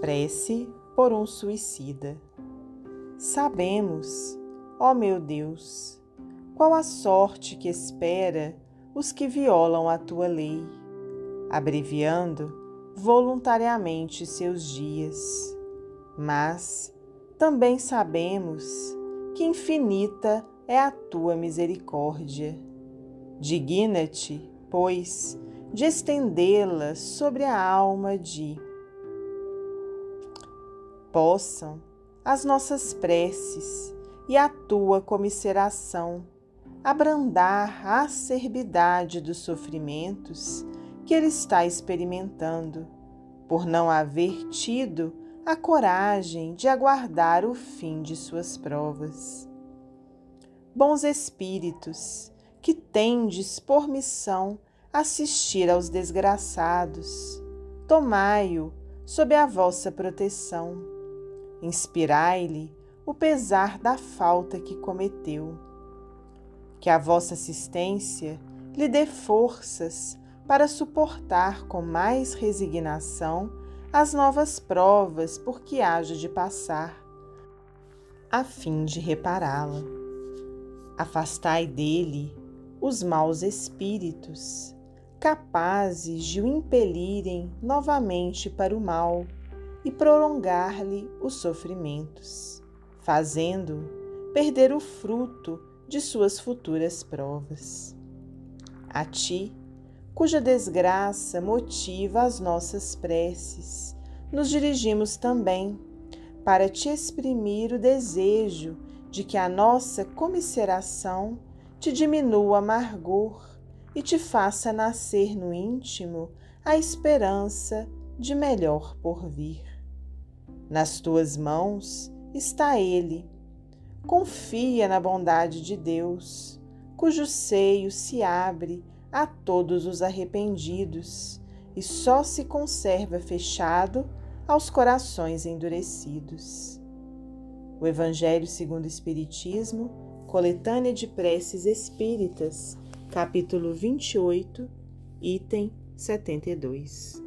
Prece por um suicida. Sabemos, ó meu Deus, qual a sorte que espera os que violam a tua lei, abreviando voluntariamente seus dias. Mas também sabemos que infinita é a tua misericórdia. Digna-te, pois, de estendê-la sobre a alma de... Possam as nossas preces e a tua comisseração abrandar a acerbidade dos sofrimentos que ele está experimentando, por não haver tido a coragem de aguardar o fim de suas provas. Bons espíritos, que tendes por missão assistir aos desgraçados, tomai-o sob a vossa proteção. Inspirai-lhe o pesar da falta que cometeu. Que a vossa assistência lhe dê forças para suportar com mais resignação as novas provas por que haja de passar, a fim de repará-la. Afastai dele os maus espíritos, capazes de o impelirem novamente para o mal e prolongar-lhe os sofrimentos, fazendo-o perder o fruto de suas futuras provas. A ti, cuja desgraça motiva as nossas preces, nos dirigimos também para te exprimir o desejo de que a nossa comisseração te diminua o amargor e te faça nascer no íntimo a esperança de melhor porvir. Nas tuas mãos está ele. Confia na bondade de Deus, cujo seio se abre a todos os arrependidos e só se conserva fechado aos corações endurecidos. O Evangelho segundo o Espiritismo, Coletânea de Preces Espíritas, capítulo 28, item 72.